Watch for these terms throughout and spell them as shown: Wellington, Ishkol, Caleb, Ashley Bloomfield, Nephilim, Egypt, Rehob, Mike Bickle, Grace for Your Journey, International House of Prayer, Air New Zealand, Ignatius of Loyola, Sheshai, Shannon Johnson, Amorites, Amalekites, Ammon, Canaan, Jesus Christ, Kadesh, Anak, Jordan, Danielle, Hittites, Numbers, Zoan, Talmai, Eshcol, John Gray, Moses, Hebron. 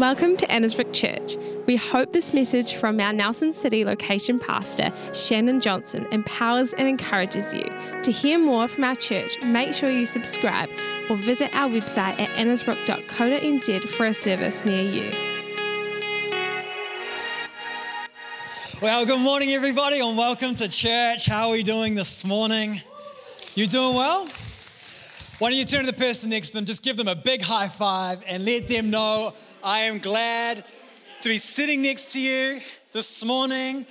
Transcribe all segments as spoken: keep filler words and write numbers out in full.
Welcome to Annesbrook Church. We hope this message from our Nelson City location pastor, Shannon Johnson, empowers and encourages you. To hear more from our church, make sure you subscribe or visit our website at annesbrook dot co dot n z for a service near you. Well, good morning, everybody, and welcome to church. How are we doing this morning? You doing well? Why don't you turn to the person next to them, just give them a big high five and let them know I am glad to be sitting next to you this morning,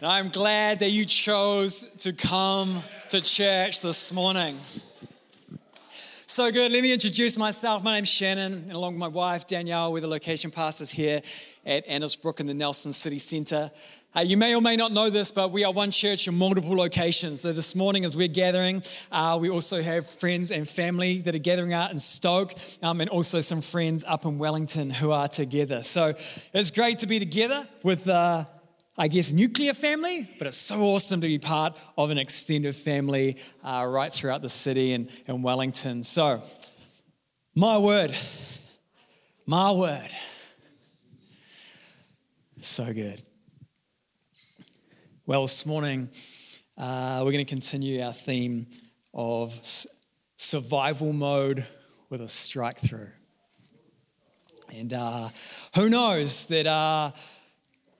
and I'm glad that you chose to come to church this morning. So good. Let me introduce myself. My name's Shannon, and along with my wife, Danielle, we're the location pastors here at Annesbrook in the Nelson City Centre. Uh, you may or may not know this, but we are one church in multiple locations. So this morning as we're gathering, uh, we also have friends and family that are gathering out in Stoke um, and also some friends up in Wellington who are together. So it's great to be together with, uh, I guess, nuclear family, but it's so awesome to be part of an extended family uh, right throughout the city and, and Wellington. So my word, my word, so good. Well, this morning, uh, we're going to continue our theme of s- survival mode with a strike through. And uh, who knows that uh,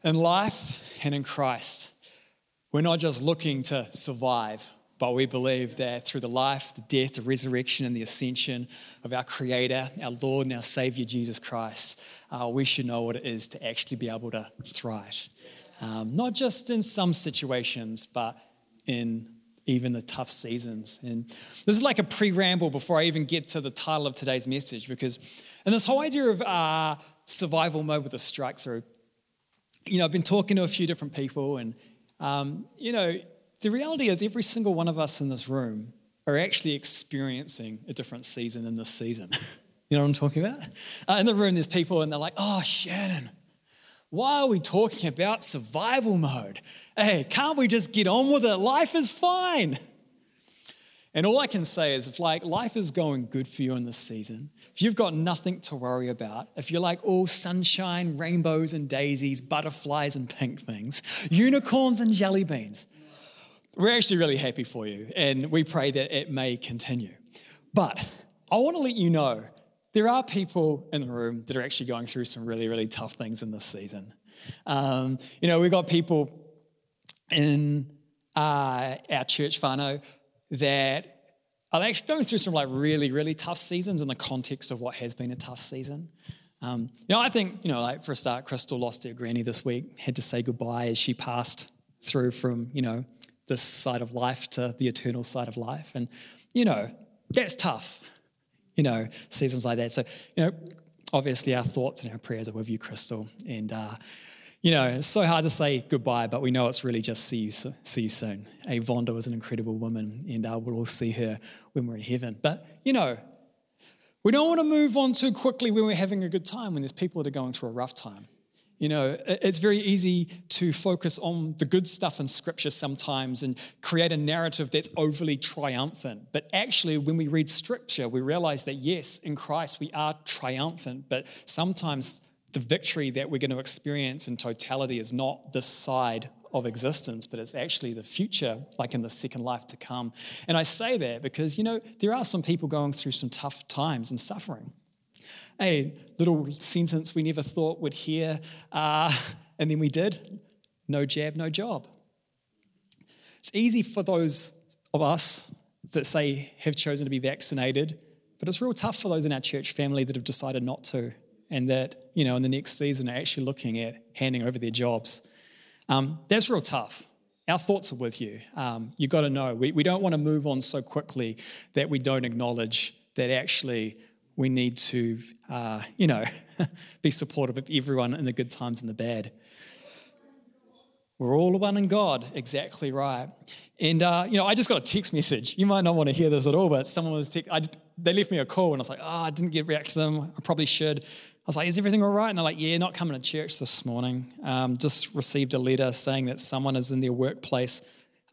in life and in Christ, we're not just looking to survive, but we believe that through the life, the death, the resurrection, and the ascension of our Creator, our Lord and our Savior, Jesus Christ, uh, we should know what it is to actually be able to thrive. Um, not just in some situations, but in even the tough seasons. And this is like a pre-ramble before I even get to the title of today's message, because and this whole idea of uh, survival mode with a strike through, you know, I've been talking to a few different people, and, um, you know, the reality is every single one of us in this room are actually experiencing a different season in this season. You know what I'm talking about? Uh, in the room, there's people, and they're like, oh, Shannon, why are we talking about survival mode? Hey, can't we just get on with it? Life is fine. And all I can say is if like life is going good for you in this season, if you've got nothing to worry about, if you're like all sunshine, rainbows and daisies, butterflies and pink things, unicorns and jelly beans, we're actually really happy for you, and we pray that it may continue. But I want to let you know there are people in the room that are actually going through some really, really tough things in this season. Um, you know, we've got people in uh, our church whānau that are actually going through some like really, really tough seasons in the context of what has been a tough season. Um, you know, I think, you know, like for a start, Crystal lost her granny this week, had to say goodbye as she passed through from, you know, this side of life to the eternal side of life. And, you know, that's tough. You know, seasons like that. So, you know, obviously our thoughts and our prayers are with you, Crystal. And, uh, you know, it's so hard to say goodbye, but we know it's really just see you so, see you soon. Avonda was an incredible woman, and uh, we'll all see her when we're in heaven. But, you know, we don't want to move on too quickly when we're having a good time, when there's people that are going through a rough time. You know, it's very easy to focus on the good stuff in Scripture sometimes and create a narrative that's overly triumphant. But actually, when we read Scripture, we realize that, yes, in Christ we are triumphant, but sometimes the victory that we're going to experience in totality is not this side of existence, but it's actually the future, like in the second life to come. And I say that because, you know, there are some people going through some tough times and suffering. A little sentence we never thought we'd hear, uh, and then we did. No jab, no job. It's easy for those of us that say have chosen to be vaccinated, but it's real tough for those in our church family that have decided not to, and that, you know, in the next season are actually looking at handing over their jobs. Um, that's real tough. Our thoughts are with you. Um, you've got to know. We, we don't want to move on so quickly that we don't acknowledge that actually we need to, uh, you know, be supportive of everyone in the good times and the bad. We're all one in God, exactly right. And, uh, you know, I just got a text message. You might not want to hear this at all, but someone was text- I, they left me a call, and I was like, oh, I didn't get back to them. I probably should. I was like, is everything all right? And they're like, yeah, not coming to church this morning. Um, just received a letter saying that someone is in their workplace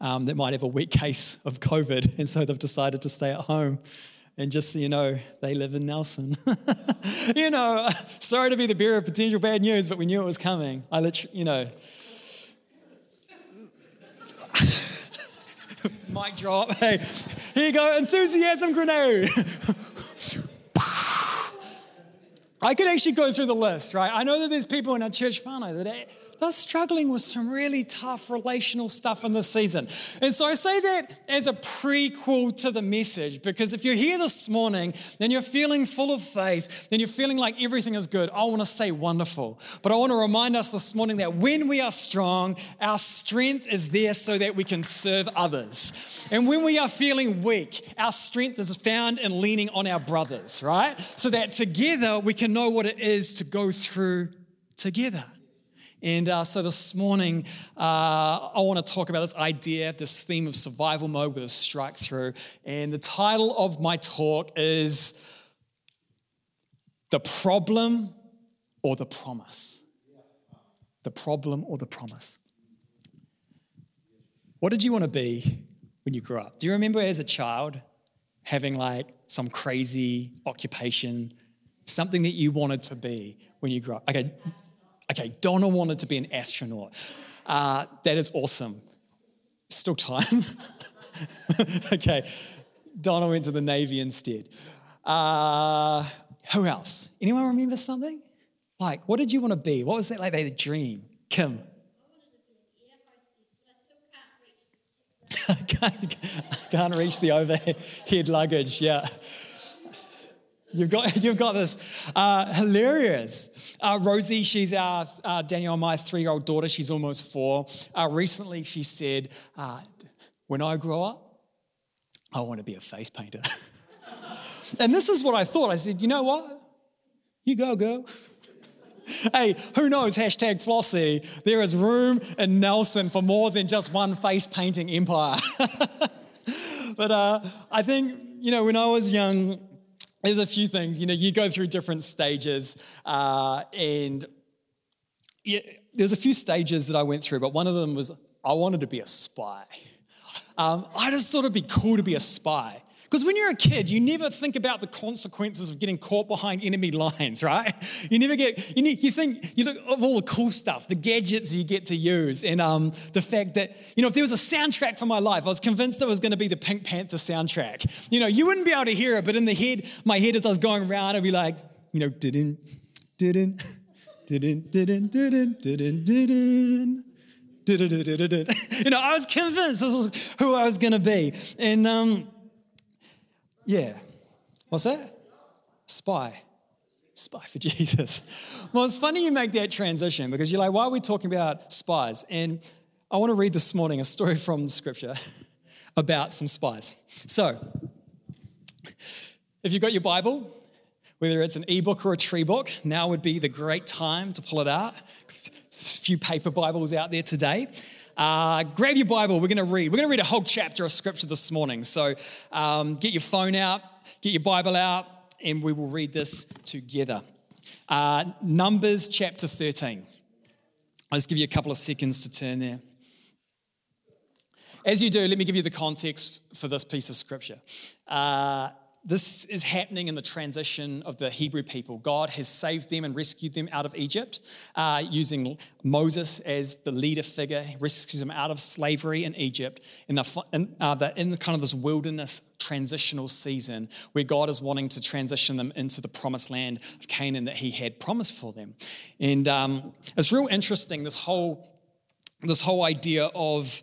um, that might have a weak case of COVID, and so they've decided to stay at home. And just so you know, they live in Nelson. You know, sorry to be the bearer of potential bad news, but we knew it was coming. I literally, you know. Mic drop. Hey, here you go, enthusiasm grenade. I could actually go through the list, right? I know that there's people in our church whānau that they're struggling with some really tough relational stuff in this season. And so I say that as a prequel to the message, because if you're here this morning, then you're feeling full of faith, then you're feeling like everything is good. I want to say wonderful, but I want to remind us this morning that when we are strong, our strength is there so that we can serve others. And when we are feeling weak, our strength is found in leaning on our brothers, right? So that together we can know what it is to go through together. And uh, so this morning, uh, I want to talk about this idea, this theme of survival mode with a strike through. And the title of my talk is The Problem or the Promise. The Problem or the Promise. What did you want to be when you grew up? Do you remember as a child having like some crazy occupation, something that you wanted to be when you grew up? Okay. Okay, Donna wanted to be an astronaut. Uh, that is awesome. Still time. Okay, Donna went to the Navy instead. Uh, who else? Anyone remember something? Like, what did you want to be? What was that like, the dream? Kim? I wanted to be an air hostess, but I still can't reach the overhead. can't, can't reach the overhead luggage, yeah. You've got you've got this. Uh, hilarious. Uh, Rosie, she's our, uh, Danielle, my three-year-old daughter. She's almost four. Uh, recently, she said, uh, when I grow up, I want to be a face painter. And this is what I thought. I said, you know what? You go, girl. Hey, who knows, hashtag Flossie, there is room in Nelson for more than just one face painting empire. But uh, I think, you know, when I was young, there's a few things, you know, you go through different stages uh, and yeah, there's a few stages that I went through, but one of them was I wanted to be a spy. Um, I just thought it'd be cool to be a spy. Because when you're a kid, you never think about the consequences of getting caught behind enemy lines, right? You never get, you ne- you think, you look of all the cool stuff, the gadgets you get to use, and um, the fact that, you know, if there was a soundtrack for my life, I was convinced it was going to be the Pink Panther soundtrack. You know, you wouldn't be able to hear it, but in the head, my head as I was going around, I'd be like, you know, didn't, didn't, didn't, didn't, didn't, didn't, didn't. You know, I was convinced this is who I was going to be. And, um, yeah. What's that? Spy. Spy for Jesus. Well, it's funny you make that transition because you're like, why are we talking about spies? And I want to read this morning a story from the scripture about some spies. So, if you've got your Bible, whether it's an e-book or a tree book, now would be the great time to pull it out. There's a few paper Bibles out there today. Uh, grab your Bible, we're going to read. We're going to read a whole chapter of Scripture this morning. So um, get your phone out, get your Bible out, and we will read this together. Uh, Numbers chapter thirteen. I'll just give you a couple of seconds to turn there. As you do, let me give you the context for this piece of Scripture. Uh, this is happening in the transition of the Hebrew people. God has saved them and rescued them out of Egypt, uh, using Moses as the leader figure. He rescues them out of slavery in Egypt, and they're in, uh, they're in kind of this wilderness transitional season where God is wanting to transition them into the promised land of Canaan that he had promised for them. And um, it's real interesting, this whole, this whole idea of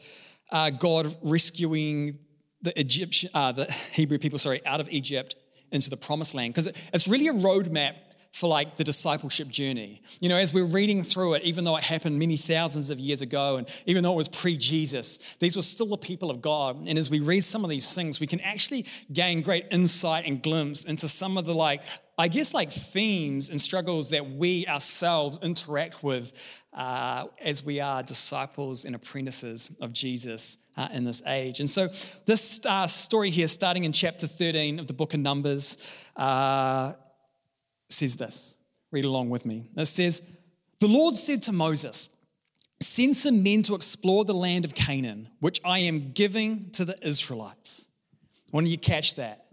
uh, God rescuing the Egyptian, uh, the Hebrew people, sorry, out of Egypt into the promised land. Because it's really a roadmap for like the discipleship journey. You know, as we're reading through it, even though it happened many thousands of years ago, and even though it was pre-Jesus, these were still the people of God. And as we read some of these things, we can actually gain great insight and glimpse into some of the like, I guess like themes and struggles that we ourselves interact with Uh, as we are disciples and apprentices of Jesus uh, in this age. And so this uh, story here, starting in chapter thirteen of the book of Numbers, uh, says this. Read along with me. It says, "The Lord said to Moses, send some men to explore the land of Canaan, which I am giving to the Israelites." When you catch that?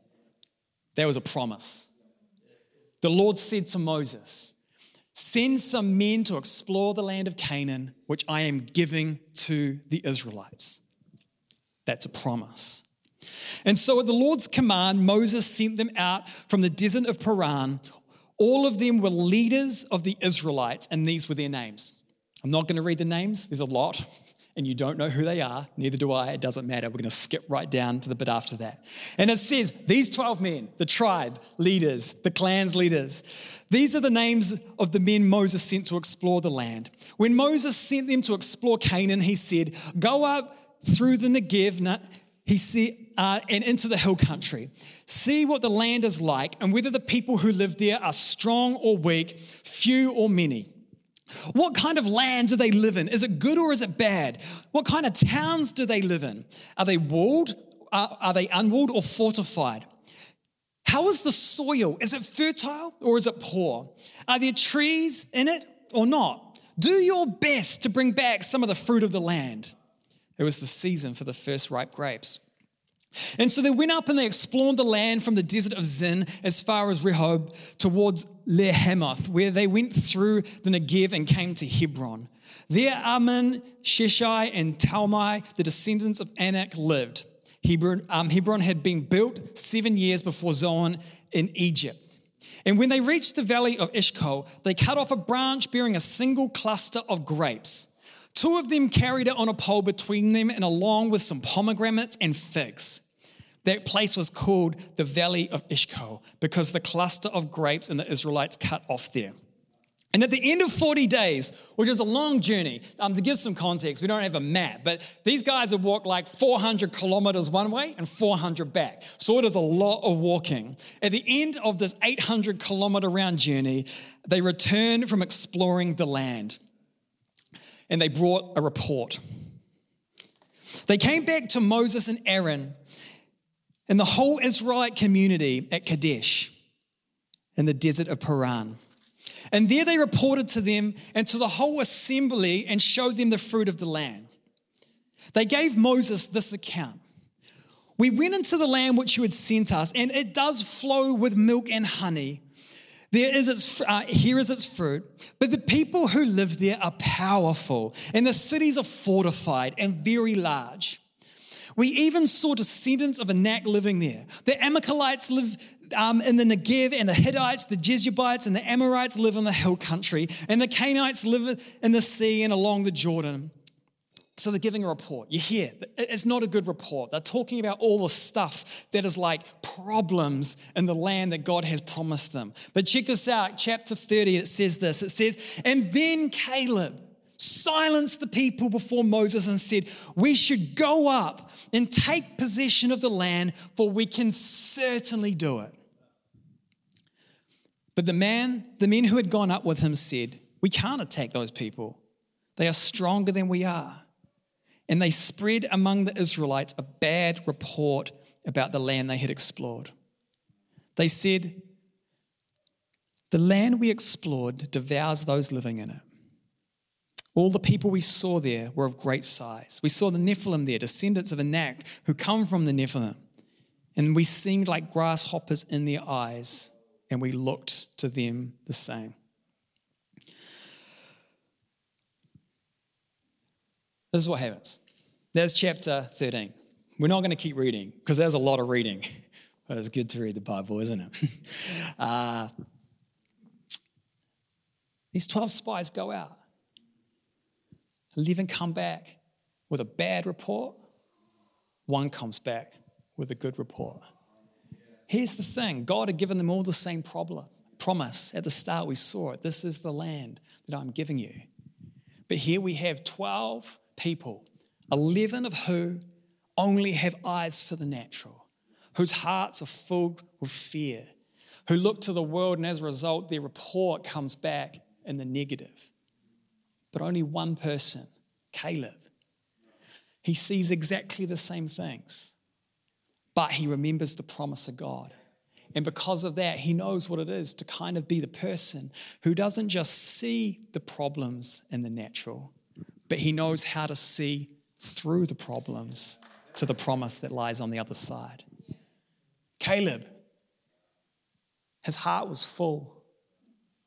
There was a promise. The Lord said to Moses, send some men to explore the land of Canaan, which I am giving to the Israelites. That's a promise. And so at the Lord's command, Moses sent them out from the desert of Paran. All of them were leaders of the Israelites, and these were their names. I'm not going to read the names. There's a lot, and you don't know who they are. Neither do I. It doesn't matter. We're going to skip right down to the bit after that. And it says, these twelve men, the tribe leaders, the clans leaders, these are the names of the men Moses sent to explore the land. When Moses sent them to explore Canaan, he said, go up through the Negev, he said, Uh, and into the hill country. See what the land is like and whether the people who live there are strong or weak, few or many. What kind of land do they live in? Is it good or is it bad? What kind of towns do they live in? Are they walled? Are, are they unwalled or fortified? How is the soil? Is it fertile or is it poor? Are there trees in it or not? Do your best to bring back some of the fruit of the land. It was the season for the first ripe grapes. And so they went up and they explored the land from the desert of Zin as far as Rehob towards Lehemoth, where they went through the Negev and came to Hebron. There Ammon, Sheshai, and Talmai, the descendants of Anak, lived. Hebron, um, Hebron had been built seven years before Zoan in Egypt. And when they reached the valley of Eshcol, they cut off a branch bearing a single cluster of grapes. Two of them carried it on a pole between them and along with some pomegranates and figs. That place was called the Valley of Ishkol because the cluster of grapes and the Israelites cut off there. And at the end of forty days, which is a long journey, um, to give some context, we don't have a map, but these guys have walked like four hundred kilometers one way and four hundred back. So it is a lot of walking. At the end of this eight hundred kilometer round journey, they returned from exploring the land. And they brought a report. They came back to Moses and Aaron and the whole Israelite community at Kadesh in the desert of Paran. And there they reported to them and to the whole assembly and showed them the fruit of the land. They gave Moses this account. We went into the land which you had sent us, and it does flow with milk and honey. There is its, uh, here is its fruit, but the people who live there are powerful, and the cities are fortified and very large. We even saw descendants of Anak living there. The Amalekites live um, in the Negev, and the Hittites, the Jebusites, and the Amorites live in the hill country, and the Canaanites live in the sea and along the Jordan. So they're giving a report. You hear, it's not a good report. They're talking about all the stuff that is like problems in the land that God has promised them. But check this out, chapter thirty, it says this. It says, and then Caleb silenced the people before Moses and said, we should go up and take possession of the land, for we can certainly do it. But the man, the men who had gone up with him said, we can't attack those people. They are stronger than we are. And they spread among the Israelites a bad report about the land they had explored. They said, the land we explored devours those living in it. All the people we saw there were of great size. We saw the Nephilim there, descendants of Anak, who come from the Nephilim. And we seemed like grasshoppers in their eyes, and we looked to them the same. This is what happens. There's chapter thirteen. We're not going to keep reading because there's a lot of reading. But it's good to read the Bible, isn't it? uh, these twelve spies go out. eleven come back with a bad report. One comes back with a good report. Here's the thing. God had given them all the same problem, promise. At the start we saw it. This is the land that I'm giving you. But here we have twelve people, eleven of who only have eyes for the natural, whose hearts are filled with fear, who look to the world, and as a result, their report comes back in the negative. But only one person, Caleb, he sees exactly the same things, but he remembers the promise of God. And because of that, he knows what it is to kind of be the person who doesn't just see the problems in the natural, but he knows how to see through the problems to the promise that lies on the other side. Caleb, His heart was full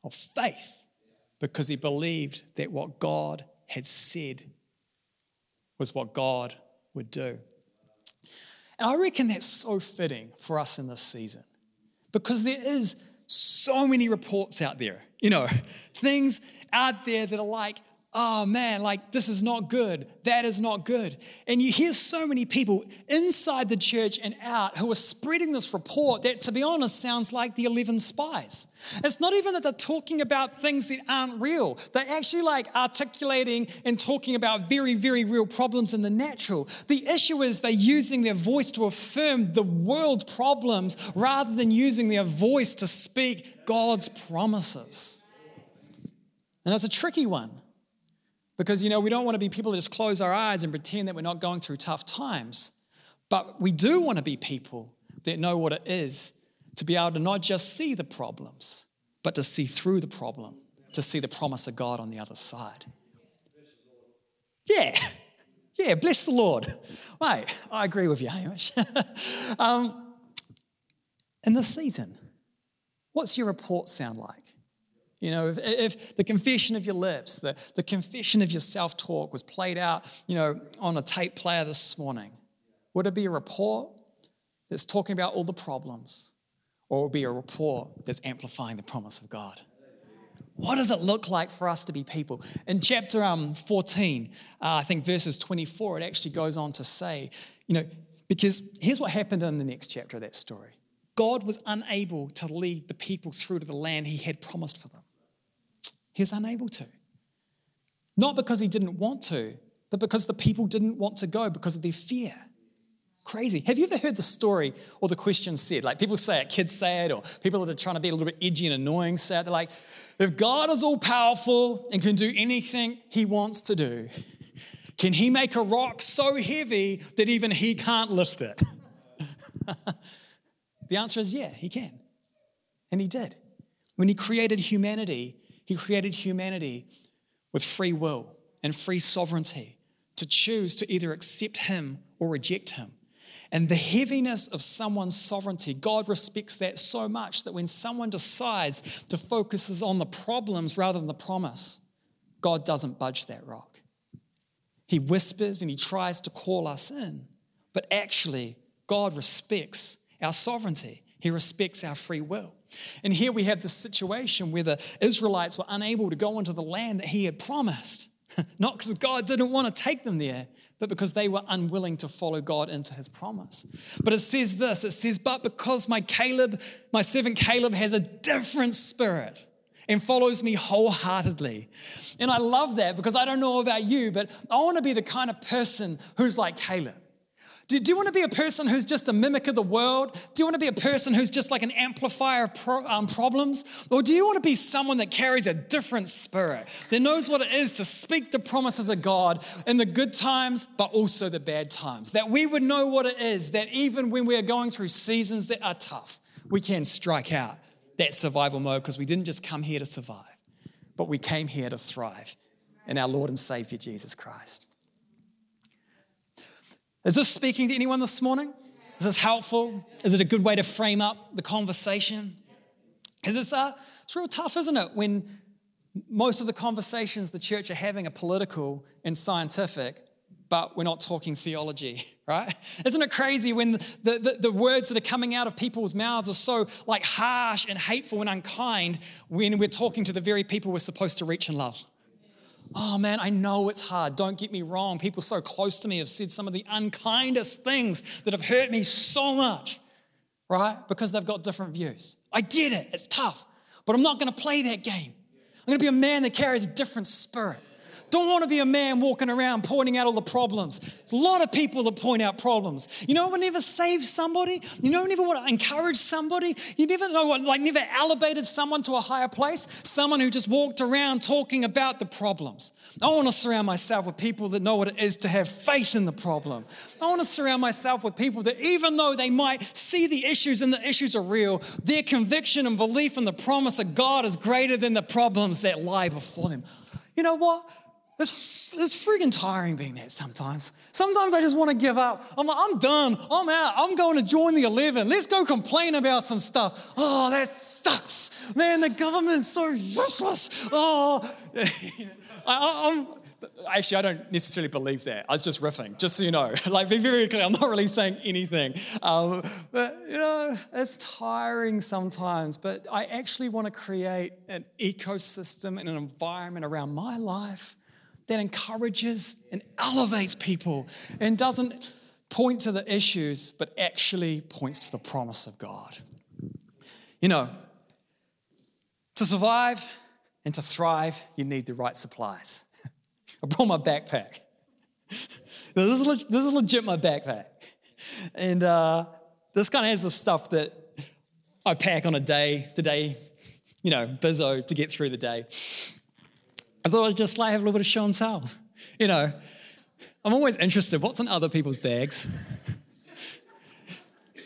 of faith because he believed that what God had said was what God would do. And I reckon that's so fitting for us in this season because there is so many reports out there, you know, things out there that are like, oh man, like this is not good, that is not good. And you hear so many people inside the church and out who are spreading this report that, to be honest, sounds like the eleven spies. It's not even that they're talking about things that aren't real. They're actually like articulating and talking about very, very real problems in the natural. The issue is they're using their voice to affirm the world's problems rather than using their voice to speak God's promises. And it's a tricky one. Because, you know, we don't want to be people that just close our eyes and pretend that we're not going through tough times. But we do want to be people that know what it is to be able to not just see the problems, but to see through the problem, to see the promise of God on the other side. Yeah, yeah, bless the Lord. Mate, I agree with you, Hamish. um, in this season, what's your report sound like? You know, if, if the confession of your lips, the, the confession of your self-talk was played out, you know, on a tape player this morning, would it be a report that's talking about all the problems, or would it be a report that's amplifying the promise of God? What does it look like for us to be people? In chapter um, fourteen, uh, I think verses twenty-four, it actually goes on to say, you know, because here's what happened in the next chapter of that story. God was unable to lead the people through to the land he had promised for them. He was unable to. Not because he didn't want to, but because the people didn't want to go because of their fear. Crazy. Have you ever heard the story or the question said? Like people say it, kids say it, or people that are trying to be a little bit edgy and annoying say it. They're like, if God is all powerful and can do anything he wants to do, can he make a rock so heavy that even he can't lift it? The answer is yeah, he can. And he did. When he created humanity, He created humanity with free will and free sovereignty to choose to either accept him or reject him. And the heaviness of someone's sovereignty, God respects that so much that when someone decides to focus on the problems rather than the promise, God doesn't budge that rock. He whispers and he tries to call us in, but actually God respects our sovereignty. He respects our free will. And here we have this situation where the Israelites were unable to go into the land that he had promised. Not because God didn't want to take them there, but because they were unwilling to follow God into his promise. But it says this, it says, but because my Caleb, my servant Caleb has a different spirit and follows me wholeheartedly. And I love that because I don't know about you, but I want to be the kind of person who's like Caleb. Do you want to be a person who's just a mimic of the world? Do you want to be a person who's just like an amplifier of pro, um, problems? Or do you want to be someone that carries a different spirit, that knows what it is to speak the promises of God in the good times, but also the bad times? That we would know what it is, that even when we are going through seasons that are tough, we can strike out that survival mode because we didn't just come here to survive, but we came here to thrive in our Lord and Savior, Jesus Christ. Is this speaking to anyone this morning? Is this helpful? Is it a good way to frame up the conversation? Is this uh, it's real tough, isn't it, when most of the conversations the church are having are political and scientific, but we're not talking theology, right? Isn't it crazy when the, the, the words that are coming out of people's mouths are so like harsh and hateful and unkind when we're talking to the very people we're supposed to reach and love? Oh man, I know it's hard. Don't get me wrong. People so close to me have said some of the unkindest things that have hurt me so much, right? Because they've got different views. I get it. It's tough. But I'm not going to play that game. I'm going to be a man that carries a different spirit. Don't want to be a man walking around pointing out all the problems. There's a lot of people that point out problems. You know, I never saved somebody. You know, I never want to encourage somebody. You never know what, like, never elevated someone to a higher place. Someone who just walked around talking about the problems. I want to surround myself with people that know what it is to have faith in the problem. I want to surround myself with people that, even though they might see the issues and the issues are real, their conviction and belief in the promise of God is greater than the problems that lie before them. You know what? It's, it's friggin' tiring being that sometimes. Sometimes I just want to give up. I'm like, I'm done. I'm out. I'm going to join the eleven. Let's go complain about some stuff. Oh, that's sucks. Man, the government's so useless. Oh, I, I'm... Actually, I don't necessarily believe that. I was just riffing, just so you know. Like, be very clear, I'm not really saying anything. Um, but, you know, it's tiring sometimes. But I actually want to create an ecosystem and an environment around my life that encourages and elevates people and doesn't point to the issues, but actually points to the promise of God. You know, to survive and to thrive, you need the right supplies. I brought my backpack. This is, legit, this is legit my backpack. And uh, this kind of has the stuff that I pack on a day to day, you know, bizzo to get through the day. I thought I'd just like have a little bit of show and tell. You know, I'm always interested. What's in other people's bags?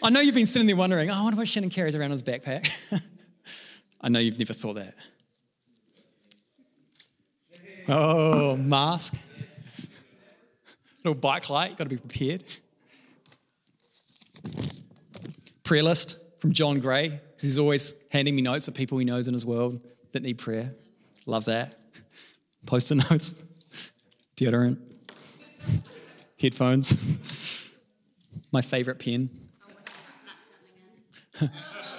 I know you've been sitting there wondering, oh, I wonder what Shannon carries around in his backpack. I know you've never thought that. Oh, mask. Little bike light, got to be prepared. Prayer list from John Gray, because he's always handing me notes of people he knows in his world that need prayer. Love that. Post-it notes, deodorant, headphones, my favourite pen.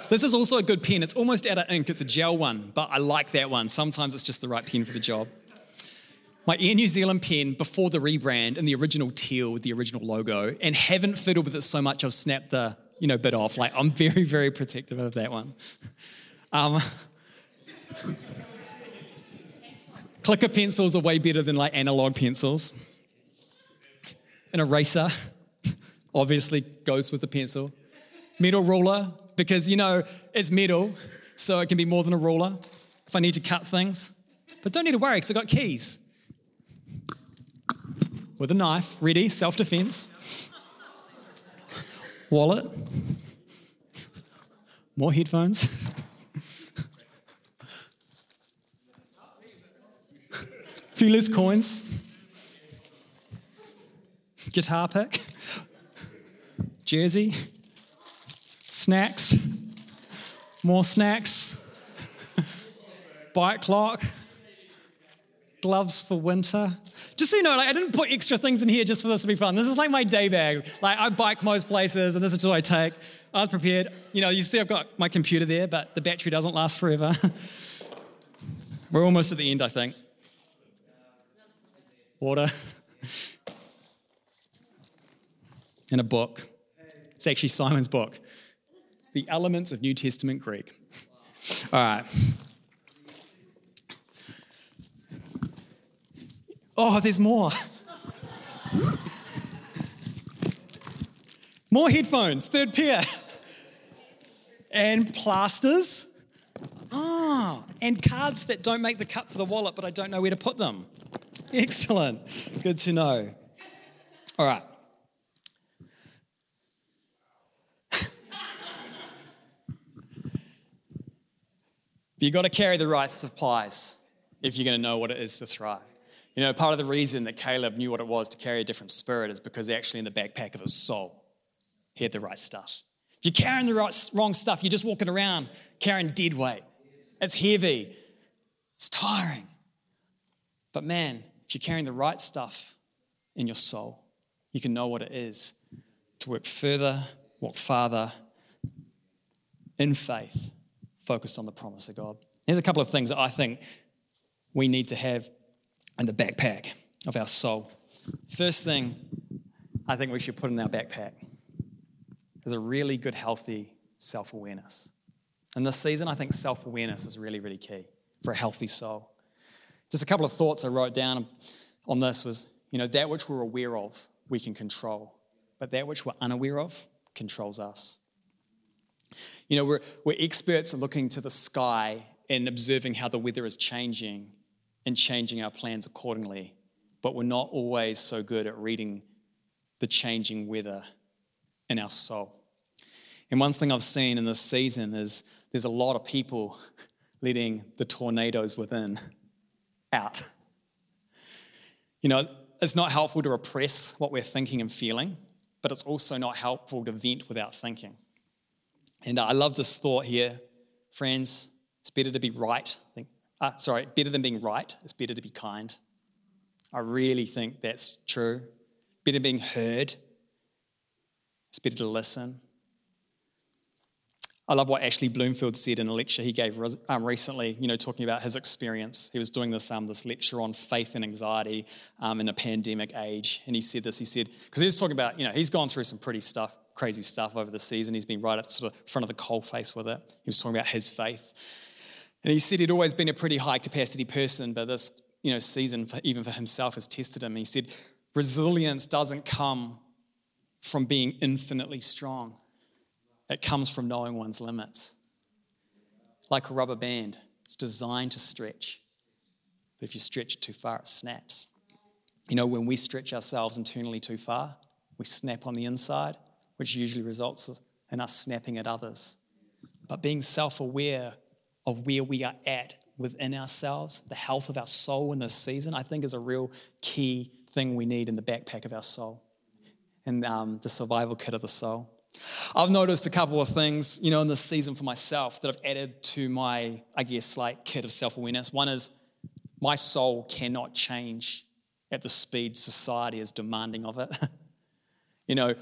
This is also a good pen. It's almost out of ink. It's a gel one, but I like that one. Sometimes it's just the right pen for the job. My Air New Zealand pen before the rebrand and the original teal with the original logo, and haven't fiddled with it so much I've snapped the, you know, bit off. Like, I'm very, very protective of that one. Um, clicker pencils are way better than like analog pencils. An eraser obviously goes with the pencil. Metal ruler, because, you know, it's metal, so it can be more than a ruler if I need to cut things. But don't need to worry, because I've got keys. With a knife, ready, self-defense. Wallet. More headphones. A few loose coins. Guitar pick. Jersey. Snacks. More snacks. Bike lock. Gloves for winter. Just so you know, like, I didn't put extra things in here just for this to be fun. This is like my day bag. Like, I bike most places, and this is what I take. I was prepared. You know, you see I've got my computer there, but the battery doesn't last forever. We're almost at the end, I think. Water. And a book. It's actually Simon's book. The Elements of New Testament Greek. All right. Oh, there's more. More headphones, third pair. And plasters. Ah, oh, and cards that don't make the cut for the wallet, but I don't know where to put them. Excellent. Good to know. All right. You've got to carry the right supplies if you're going to know what it is to thrive. You know, part of the reason that Caleb knew what it was to carry a different spirit is because actually in the backpack of his soul, he had the right stuff. If you're carrying the right, wrong stuff, you're just walking around carrying dead weight. It's heavy. It's tiring. But man, if you're carrying the right stuff in your soul, you can know what it is to work further, walk farther in faith, focused on the promise of God. Here's a couple of things that I think we need to have and the backpack of our soul. First thing I think we should put in our backpack is a really good, healthy self-awareness. And this season, I think self-awareness is really, really key for a healthy soul. Just a couple of thoughts I wrote down on this was, you know, that which we're aware of, we can control. But that which we're unaware of controls us. You know, we're, we're experts at looking to the sky and observing how the weather is changing and changing our plans accordingly, but we're not always so good at reading the changing weather in our soul. And one thing I've seen in this season is there's a lot of people letting the tornadoes within out. You know, it's not helpful to repress what we're thinking and feeling, but it's also not helpful to vent without thinking. And I love this thought here Friends, it's better to be right. Uh, sorry, better than being right, it's better to be kind. I really think that's true. Better being heard. It's better to listen. I love what Ashley Bloomfield said in a lecture he gave um, recently, you know, talking about his experience. He was doing this um, this lecture on faith and anxiety um, in a pandemic age. And he said this, he said, because he was talking about, you know, he's gone through some pretty stuff, crazy stuff over the season. He's been right at sort of front of the coal face with it. He was talking about his faith. And he said he'd always been a pretty high capacity person, but this, you know, season, for, even for himself, has tested him. And he said, resilience doesn't come from being infinitely strong. It comes from knowing one's limits. Like a rubber band, it's designed to stretch. But if you stretch it too far, it snaps. You know, when we stretch ourselves internally too far, we snap on the inside, which usually results in us snapping at others. But being self-aware of where we are at within ourselves, the health of our soul in this season, I think is a real key thing we need in the backpack of our soul and um, the survival kit of the soul. I've noticed a couple of things, you know, in this season for myself that I've added to my, I guess, like kit of self-awareness. One is my soul cannot change at the speed society is demanding of it. You know,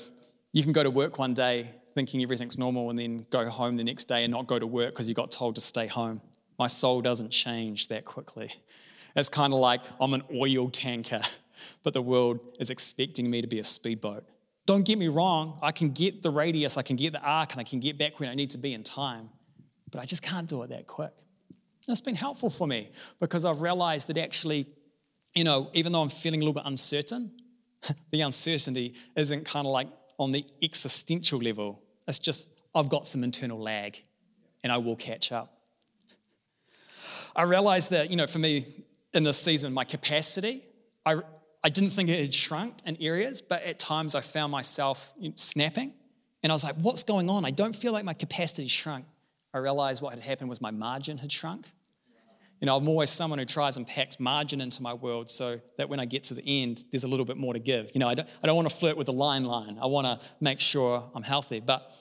you can go to work one day thinking everything's normal and then go home the next day and not go to work because you got told to stay home. My soul doesn't change that quickly. It's kind of like I'm an oil tanker, but the world is expecting me to be a speedboat. Don't get me wrong, I can get the radius, I can get the arc, and I can get back when I need to be in time, but I just can't do it that quick. And it's been helpful for me because I've realized that actually, you know, even though I'm feeling a little bit uncertain, the uncertainty isn't kind of like on the existential level. It's just I've got some internal lag and I will catch up. I realized that, you know, for me in this season, my capacity, I I didn't think it had shrunk in areas, but at times I found myself snapping, and I was like, what's going on? I don't feel like my capacity shrunk. I realized what had happened was my margin had shrunk. You know, I'm always someone who tries and packs margin into my world so that when I get to the end, there's a little bit more to give. You know, I don't, I don't want to flirt with the line line. I want to make sure I'm healthy. But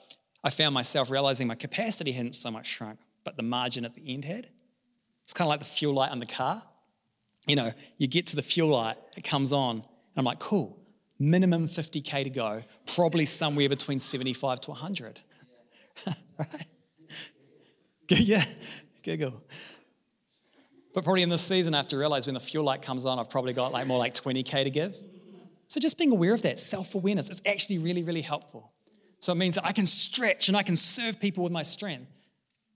I found myself realizing my capacity hadn't so much shrunk, but the margin at the end had. It's kind of like the fuel light on the car. You know, you get to the fuel light, it comes on, and I'm like, cool, minimum fifty k to go, probably somewhere between seventy-five to one hundred. Right? Yeah, giggle. But probably in this season, I have to realize when the fuel light comes on, I've probably got like more like twenty k to give. So just being aware of that, self-awareness, it's actually really, really helpful. So it means that I can stretch and I can serve people with my strength,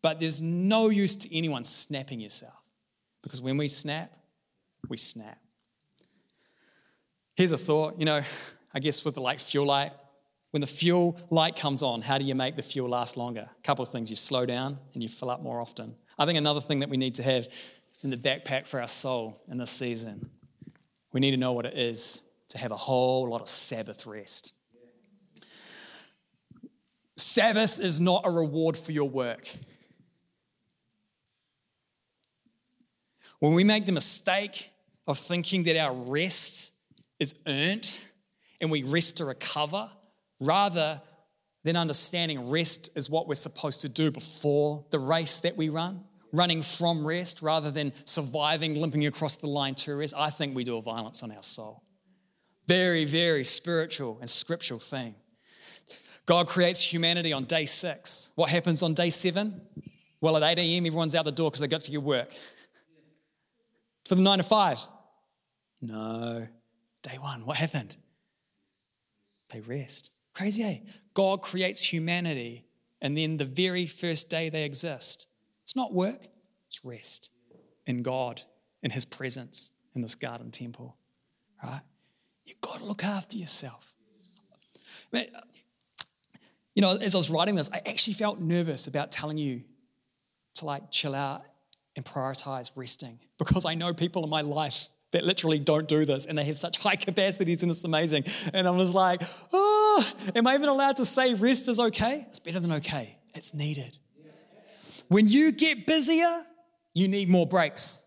but there's no use to anyone snapping yourself, because when we snap, we snap. Here's a thought, you know, I guess with the like fuel light, when the fuel light comes on, how do you make the fuel last longer? A couple of things, you slow down and you fill up more often. I think another thing that we need to have in the backpack for our soul in this season, we need to know what it is to have a whole lot of Sabbath rest. Sabbath is not a reward for your work. When we make the mistake of thinking that our rest is earned and we rest to recover, rather than understanding rest is what we're supposed to do before the race that we run, running from rest rather than surviving, limping across the line to rest, I think we do a violence on our soul. Very, very spiritual and scriptural thing. God creates humanity on day six. What happens on day seven? Well, at eight a.m., everyone's out the door because they got to your work. For the nine to five? No. Day one, what happened? They rest. Crazy, eh? God creates humanity, and then the very first day they exist, it's not work, it's rest in God, in his presence, in this garden temple, right? You've got to look after yourself. Man, you know, as I was writing this, I actually felt nervous about telling you to like chill out and prioritize resting, because I know people in my life that literally don't do this and they have such high capacities and it's amazing. And I was like, oh, am I even allowed to say rest is okay? It's better than okay. It's needed. When you get busier, you need more breaks.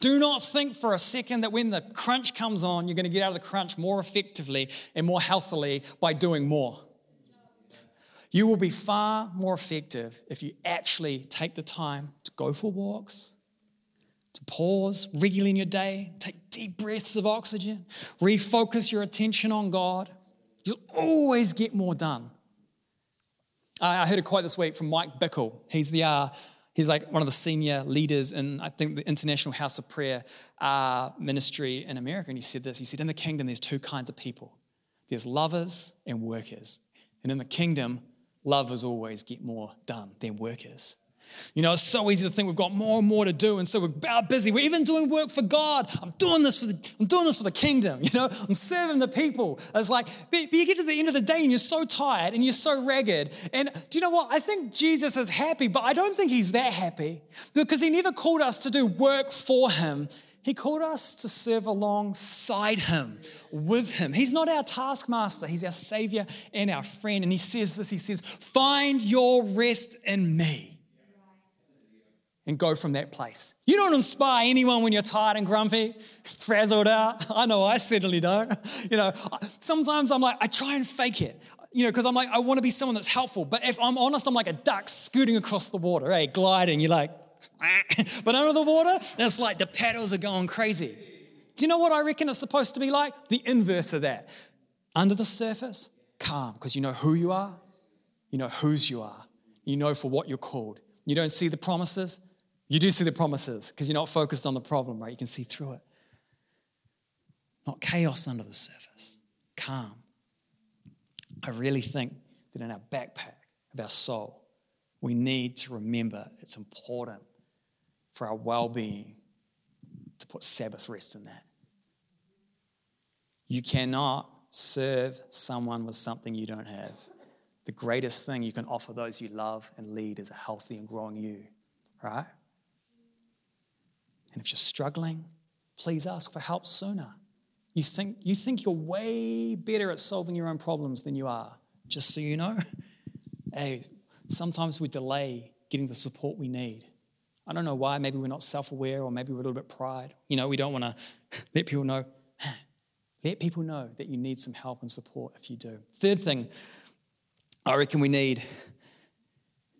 Do not think for a second that when the crunch comes on, you're going to get out of the crunch more effectively and more healthily by doing more. You will be far more effective if you actually take the time to go for walks, to pause regularly in your day, take deep breaths of oxygen, refocus your attention on God. You'll always get more done. I heard a quote this week from Mike Bickle. He's the uh, he's like one of the senior leaders in, I think, the International House of Prayer uh, ministry in America. And he said this. He said, in the kingdom, there's two kinds of people. There's lovers and workers. And in the kingdom, lovers always get more done than workers. You know, it's so easy to think we've got more and more to do, and so we're busy. We're even doing work for God. I'm doing this for the, I'm doing this for the kingdom, you know. I'm serving the people. It's like, but you get to the end of the day and you're so tired and you're so ragged. And do you know what? I think Jesus is happy, but I don't think he's that happy because he never called us to do work for him. He called us to serve alongside him, with him. He's not our taskmaster. He's our savior and our friend. And he says this, he says, find your rest in me. And go from that place. You don't inspire anyone when you're tired and grumpy, frazzled out. I know I certainly don't. You know, sometimes I'm like, I try and fake it, you know, because I'm like, I want to be someone that's helpful. But if I'm honest, I'm like a duck scooting across the water, eh, gliding. You're like, but under the water, it's like the paddles are going crazy. Do you know what I reckon it's supposed to be like? The inverse of that. Under the surface, calm, because you know who you are, you know whose you are, you know for what you're called. You don't see the promises. You do see the promises because you're not focused on the problem, right? You can see through it. Not chaos under the surface, calm. I really think that in our backpack of our soul, we need to remember it's important for our well-being to put Sabbath rest in that. You cannot serve someone with something you don't have. The greatest thing you can offer those you love and lead is a healthy and growing you, right? And if you're struggling, please ask for help sooner. You think, you think you're way better at solving your own problems than you are, just so you know. Hey, sometimes we delay getting the support we need. I don't know why. Maybe we're not self-aware, or maybe we're a little bit pride. You know, we don't want to let people know. Let people know that you need some help and support if you do. Third thing I reckon we need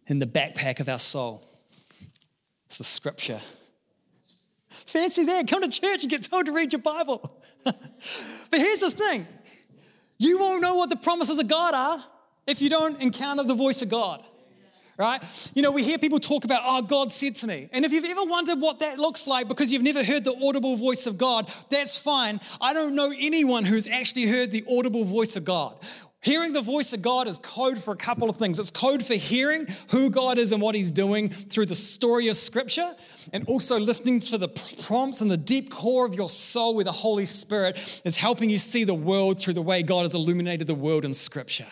in the backpack of our soul, it's the scripture. Fancy that. Come to church and get told to read your Bible. But here's the thing. You won't know what the promises of God are if you don't encounter the voice of God, right? You know, we hear people talk about, oh, God said to me. And if you've ever wondered what that looks like because you've never heard the audible voice of God, that's fine. I don't know anyone who's actually heard the audible voice of God. Hearing the voice of God is code for a couple of things. It's code for hearing who God is and what he's doing through the story of Scripture, and also listening to the prompts and the deep core of your soul where the Holy Spirit is helping you see the world through the way God has illuminated the world in Scripture,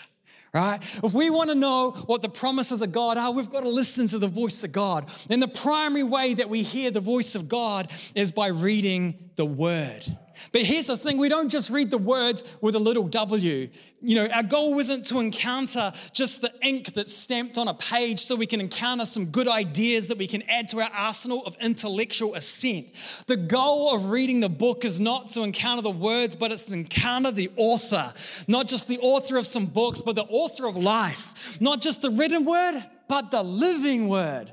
right? If we want to know what the promises of God are, we've got to listen to the voice of God. And the primary way that we hear the voice of God is by reading the Word. But here's the thing, we don't just read the words with a little W. You know, our goal isn't to encounter just the ink that's stamped on a page so we can encounter some good ideas that we can add to our arsenal of intellectual assent. The goal of reading the book is not to encounter the words, but it's to encounter the author. Not just the author of some books, but the author of life. Not just the written word, but the living word.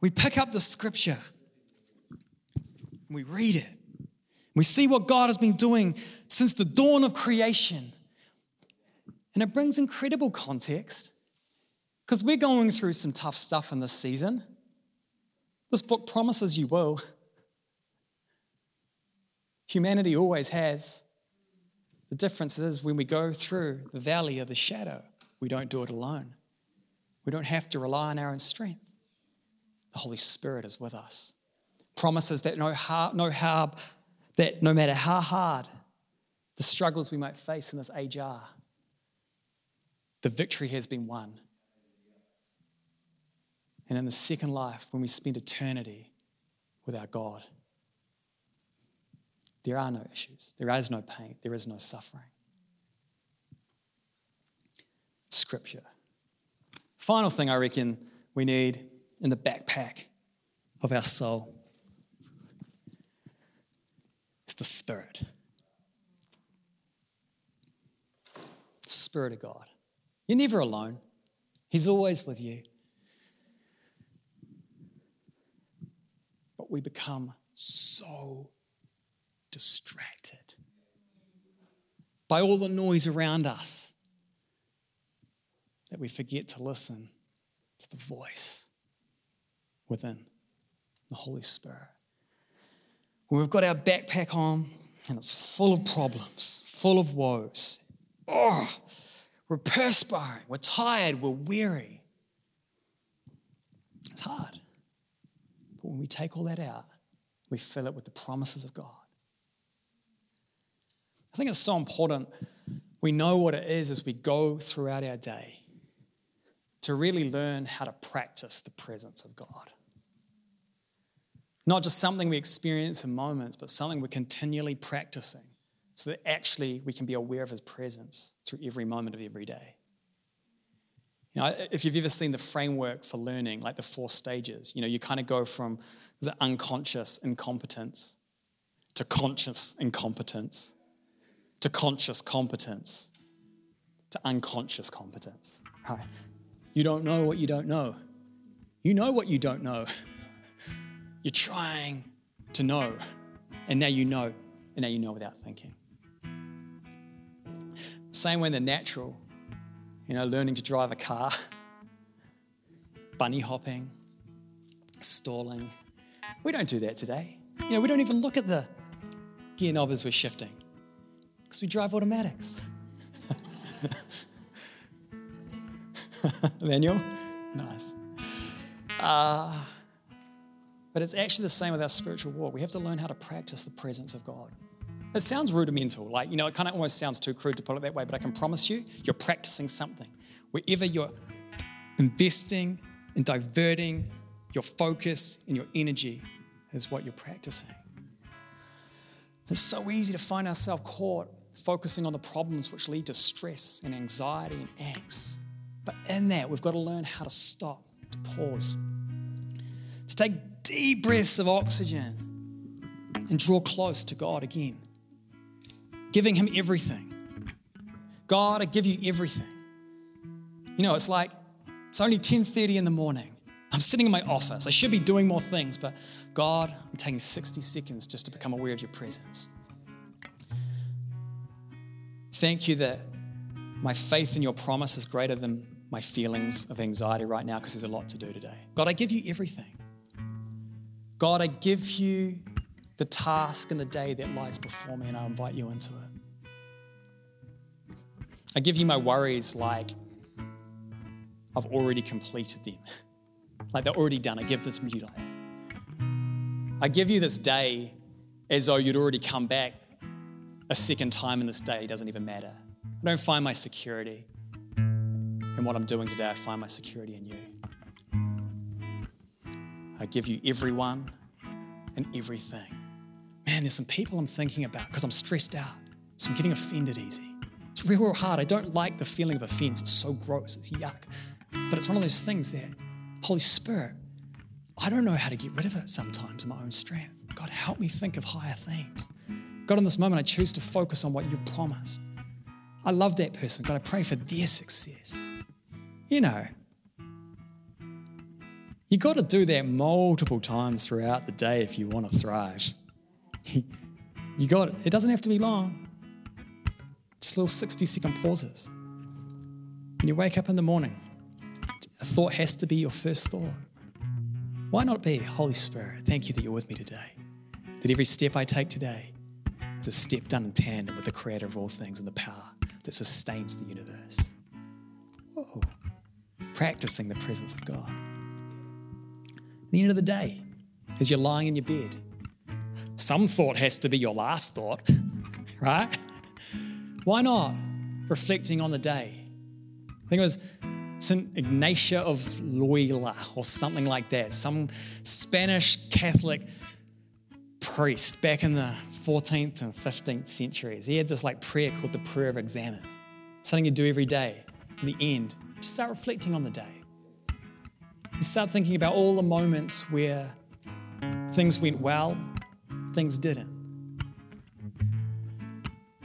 We pick up the scripture. We read it. We see what God has been doing since the dawn of creation. And it brings incredible context because we're going through some tough stuff in this season. This book promises you will. Humanity always has. The difference is when we go through the valley of the shadow, we don't do it alone. We don't have to rely on our own strength. The Holy Spirit is with us. Promises that no harm, no harm, that no matter how hard the struggles we might face in this age are, the victory has been won. And in the second life, when we spend eternity with our God, there are no issues, there is no pain, there is no suffering. Scripture. Final thing I reckon we need in the backpack of our soul. The Spirit. The Spirit of God. You're never alone. He's always with you. But we become so distracted by all the noise around us that we forget to listen to the voice within, the Holy Spirit. When we've got our backpack on and it's full of problems, full of woes, oh, we're perspiring, we're tired, we're weary. It's hard. But when we take all that out, we fill it with the promises of God. I think it's so important we know what it is as we go throughout our day to really learn how to practice the presence of God. Not just something we experience in moments, but something we're continually practicing so that actually we can be aware of his presence through every moment of every day. You know, if you've ever seen the framework for learning, like the four stages, you know, you kind of go from is it unconscious incompetence to conscious incompetence to conscious competence to unconscious competence. Right? You don't know what you don't know. You know what you don't know. You're trying to know, and now you know, and now you know without thinking. Same way in the natural, you know, learning to drive a car, bunny hopping, stalling. We don't do that today. You know, we don't even look at the gear knob as we're shifting because we drive automatics. Manual? Nice. Uh, but it's actually the same with our spiritual walk. We have to learn how to practice the presence of God. It sounds rudimental, like, you know, it kind of almost sounds too crude to put it that way, but I can promise you, you're practicing something. Wherever you're investing and diverting your focus and your energy is what you're practicing. It's so easy to find ourselves caught focusing on the problems which lead to stress and anxiety and angst. But in that, we've got to learn how to stop, to pause, to take deep breaths of oxygen and draw close to God again, giving him everything. God, I give you everything. You know, it's like, it's only ten thirty in the morning. I'm sitting in my office. I should be doing more things, but God, I'm taking sixty seconds just to become aware of your presence. Thank you that my faith in your promise is greater than my feelings of anxiety right now because there's a lot to do today. God, I give you everything. God, I give you the task and the day that lies before me, and I invite you into it. I give you my worries like I've already completed them. Like they're already done. I give this to you. I give you this day as though you'd already come back a second time in this day. It doesn't even matter. I don't find my security in what I'm doing today. I find my security in you. I give you everyone and everything. Man, there's some people I'm thinking about because I'm stressed out. So I'm getting offended easy. It's real, real hard. I don't like the feeling of offense. It's so gross. It's yuck. But it's one of those things that Holy Spirit, I don't know how to get rid of it sometimes in my own strength. God, help me think of higher things. God, in this moment, I choose to focus on what you've promised. I love that person. God, I pray for their success. You know, you got to do that multiple times throughout the day if you want to thrive. You got it. It doesn't have to be long. Just little sixty-second pauses. When you wake up in the morning, a thought has to be your first thought. Why not be, Holy Spirit, thank you that you're with me today, that every step I take today is a step done in tandem with the creator of all things and the power that sustains the universe. Whoa. Practicing the presence of God. At the end of the day, as you're lying in your bed, some thought has to be your last thought, right? Why not reflecting on the day? I think it was Saint Ignatia of Loyola or something like that, some Spanish Catholic priest back in the fourteenth and fifteenth centuries. He had this like prayer called the prayer of examine, something you do every day. In the end, just start reflecting on the day. You start thinking about all the moments where things went well, things didn't.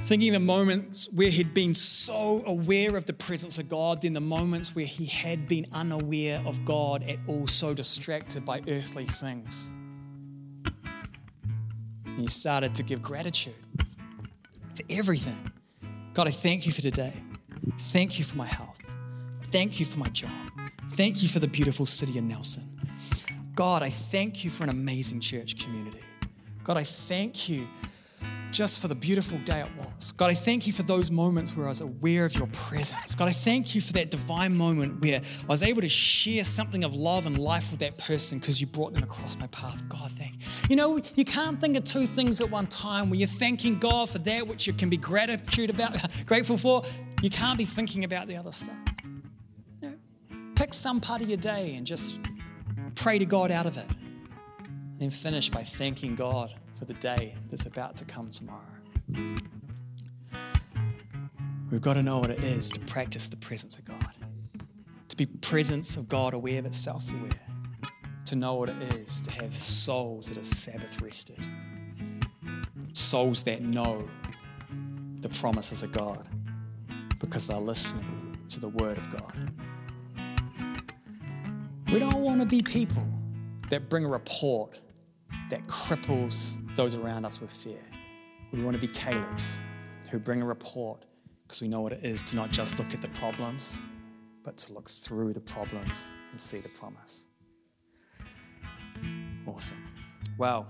Thinking the moments where he'd been so aware of the presence of God, then the moments where he had been unaware of God at all, so distracted by earthly things. And he started to give gratitude for everything. God, I thank you for today. Thank you for my health. Thank you for my job. Thank you for the beautiful city of Nelson. God, I thank you for an amazing church community. God, I thank you just for the beautiful day it was. God, I thank you for those moments where I was aware of your presence. God, I thank you for that divine moment where I was able to share something of love and life with that person because you brought them across my path. God, thank you. You know, you can't think of two things at one time. When you're thanking God for that which you can be gratitude about, grateful for, you can't be thinking about the other stuff. You know, pick some part of your day and just pray to God out of it. Then finish by thanking God for the day that's about to come tomorrow. We've got to know what it is to practice the presence of God, to be presence of God aware but self-aware, to know what it is to have souls that are Sabbath rested, souls that know the promises of God because they're listening to the word of God. We don't want to be people that bring a report that cripples those around us with fear. We want to be Calebs who bring a report because we know what it is to not just look at the problems, but to look through the problems and see the promise. Awesome. Wow.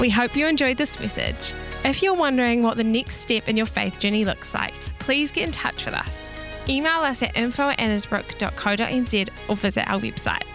We hope you enjoyed this message. If you're wondering what the next step in your faith journey looks like, please get in touch with us. Email us at info at annesbrook dot co dot n z or visit our website.